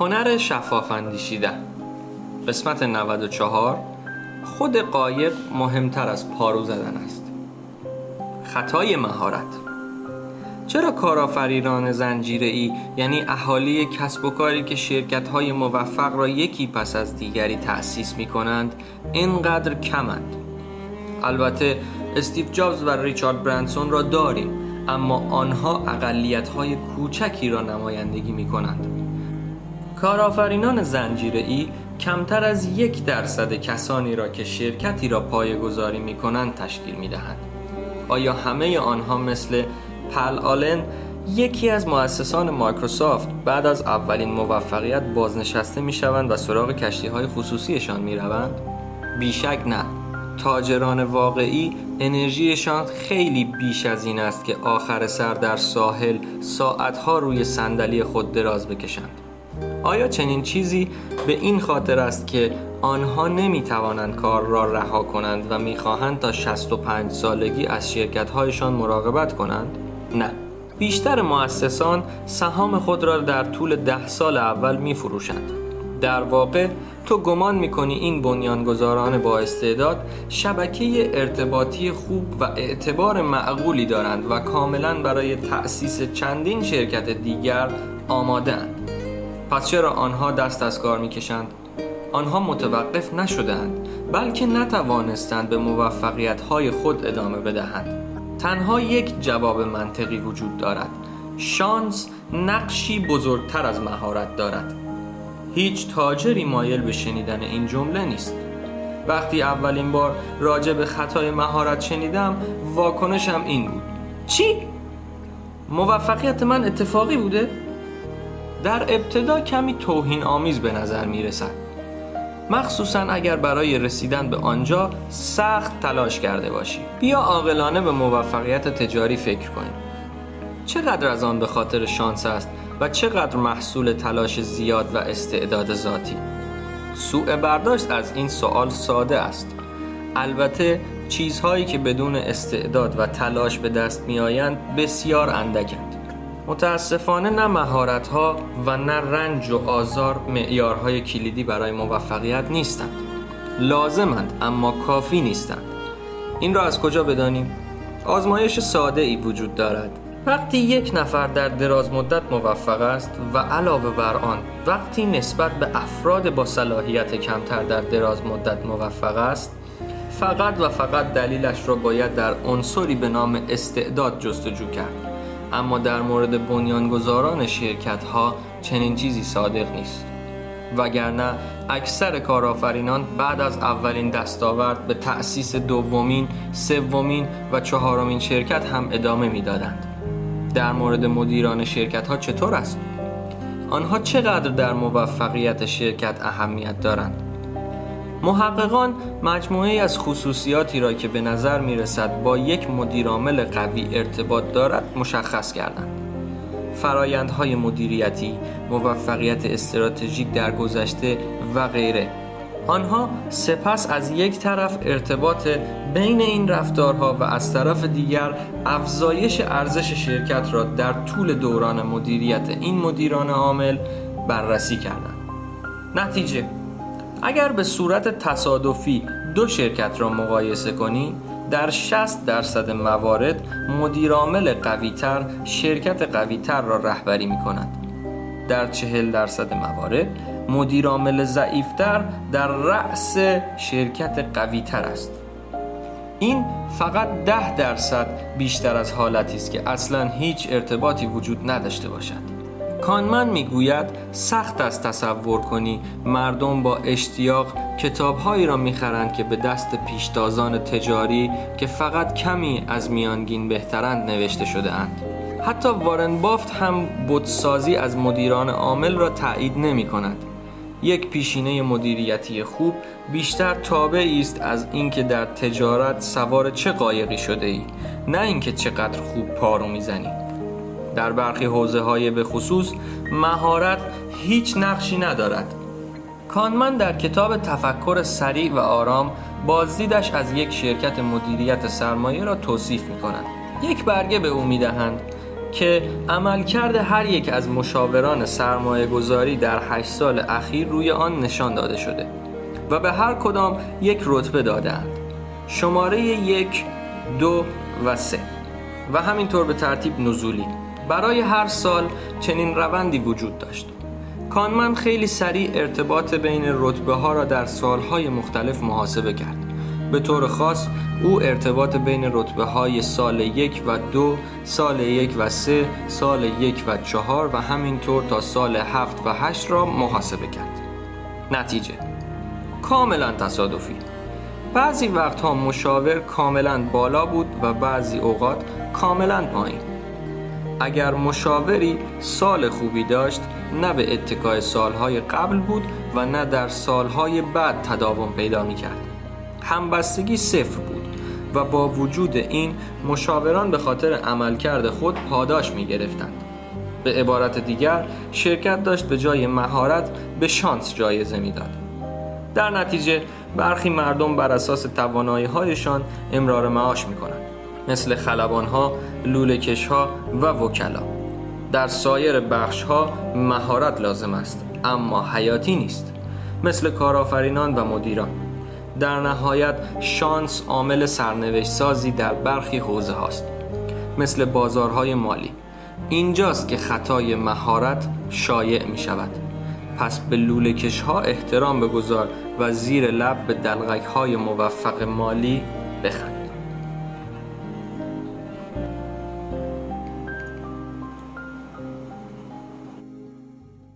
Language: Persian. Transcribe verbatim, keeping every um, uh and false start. هنر شفاف اندیشیدن، قسمت نود و چهار. خود قایق مهمتر از پارو زدن است. خطای مهارت. چرا کارآفرینان زنجیره‌ای، یعنی اهالی کسب و کاری که شرکت‌های موفق را یکی پس از دیگری تأسیس می‌کنند، اینقدر کمند؟ البته استیو جابز و ریچارد برانسون را داریم، اما آنها اقلیت‌های کوچکی را نمایندگی می‌کنند. کارآفرینان زنجیره‌ای کمتر از یک درصد کسانی را که شرکتی را پایه‌گذاری می‌کنند تشکیل می‌دهند. آیا همه آنها مثل پل آلن، یکی از مؤسسان مایکروسافت، بعد از اولین موفقیت بازنشسته میشوند و سراغ کشتی‌های خصوصیشان میروند؟ بیشک نه. تاجران واقعی انرژیشان خیلی بیش از این است که آخر سر در ساحل ساعتها روی صندلی خود دراز بکشند. آیا چنین چیزی به این خاطر است که آنها نمیتوانند کار را رها کنند و میخواهند تا شصت و پنج سالگی از شرکت‌هایشان مراقبت کنند؟ نه. بیشتر مؤسسان سهام خود را در طول ده سال اول می فروشند. در واقع تو گمان می کنی این بنیانگذاران با استعداد شبکه ارتباطی خوب و اعتبار معقولی دارند و کاملا برای تأسیس چندین شرکت دیگر آماده‌اند. پس چرا آنها دست از کار می کشند؟ آنها متوقف نشدند، بلکه نتوانستند به موفقیت‌های خود ادامه بدهند. تنها یک جواب منطقی وجود دارد. شانس نقشی بزرگتر از مهارت دارد. هیچ تاجری مایل به شنیدن این جمله نیست. وقتی اولین بار راجع به خطای مهارت شنیدم، واکنشم این بود: چی؟ موفقیت من اتفاقی بوده؟ در ابتدا کمی توهین آمیز به نظر می رسد، مخصوصاً اگر برای رسیدن به آنجا سخت تلاش کرده باشی. بیا عاقلانه به موفقیت تجاری فکر کنیم. چقدر از آن به خاطر شانس است و چقدر محصول تلاش زیاد و استعداد ذاتی؟ سوء برداشت از این سوال ساده است. البته چیزهایی که بدون استعداد و تلاش به دست می‌آیند بسیار اندکند. متاسفانه نه مهارت‌ها و نه رنج و آزار معیارهای کلیدی برای موفقیت نیستند. لازمند اما کافی نیستند. این را از کجا بدانیم؟ آزمایش ساده‌ای وجود دارد. وقتی یک نفر در دراز مدت موفق است و علاوه بر آن وقتی نسبت به افراد با صلاحیت کمتر در دراز مدت موفق است، فقط و فقط دلیلش را باید در عنصری به نام استعداد جستجو کرد. اما در مورد بنیانگذاران شرکت‌ها چنین چیزی صادق نیست، وگرنه اکثر کارآفرینان بعد از اولین دستاورد به تأسیس دومین، سومین و چهارمین شرکت هم ادامه می‌دادند. در مورد مدیران شرکت‌ها چطور است؟ آنها چقدر در موفقیت شرکت اهمیت دارند؟ محققان مجموعه‌ای از خصوصیاتی را که به نظر می‌رسد با یک مدیرعامل قوی ارتباط دارد مشخص کردند. فرآیندهای مدیریتی، موفقیت استراتژیک در گذشته و غیره. آنها سپس از یک طرف ارتباط بین این رفتارها و از طرف دیگر افزایش ارزش شرکت را در طول دوران مدیریت این مدیران عامل بررسی کردند. نتیجه: اگر به صورت تصادفی دو شرکت را مقایسه کنی، در شصت درصد موارد مدیرعامل قوی‌تر شرکت قوی‌تر را رهبری می‌کند. در چهل درصد موارد مدیرعامل ضعیف‌تر در رأس شرکت قوی‌تر است. این فقط ده درصد بیشتر از حالتی است که اصلاً هیچ ارتباطی وجود نداشته باشد. کانمن میگوید سخت است تصور کنی مردم با اشتیاق کتاب‌هایی را می‌خرند که به دست پیشتازان تجاری که فقط کمی از میانگین بهترند نوشته شده اند. حتی وارن بافت هم بت‌سازی از مدیران عامل را تایید نمی‌کند. یک پیشینه مدیریتی خوب بیشتر تابعی است از اینکه در تجارت سوار چه قایقی شده‌ای، نه اینکه چقدر خوب پارو می‌زنی. در برخی حوزه‌های به خصوص مهارت هیچ نقشی ندارد. کانمن در کتاب تفکر سریع و آرام بازدیدش از یک شرکت مدیریت سرمایه را توصیف می‌کند. یک برگه به او می‌دهند که عملکرد هر یک از مشاوران سرمایه‌گذاری در هشت سال اخیر روی آن نشان داده شده و به هر کدام یک رتبه داده‌اند. شماره یک، دو و سه و همینطور به ترتیب نزولی. برای هر سال چنین روندی وجود داشت. کانمن خیلی سریع ارتباط بین رتبه ها را در سالهای مختلف محاسبه کرد. به طور خاص او ارتباط بین رتبه های سال یک و دو، سال یک و سه، سال یک و چهار و همینطور تا سال هفت و هشت را محاسبه کرد. نتیجه کاملا تصادفی. بعضی وقتها مشاور کاملا بالا بود و بعضی اوقات کاملا پایین. اگر مشاوری سال خوبی داشت نه به اتکای سالهای قبل بود و نه در سالهای بعد تداوم پیدا می کرد. همبستگی صفر بود و با وجود این مشاوران به خاطر عملکرد خود پاداش می گرفتند. به عبارت دیگر شرکت داشت به جای مهارت به شانس جایزه می داد. در نتیجه برخی مردم بر اساس توانایی هایشان امرار معاش می کنند، مثل خلبان ها، لوله کش ها و وکلا. در سایر بخش ها مهارت لازم است اما حیاتی نیست، مثل کارآفرینان و مدیران. در نهایت شانس عامل سرنوشت سازی در برخی حوزه هاست، مثل بازارهای مالی. اینجاست که خطای مهارت شایع می شود. پس به لوله کش ها احترام بگذار و زیر لب به دلغک های موفق مالی بخند.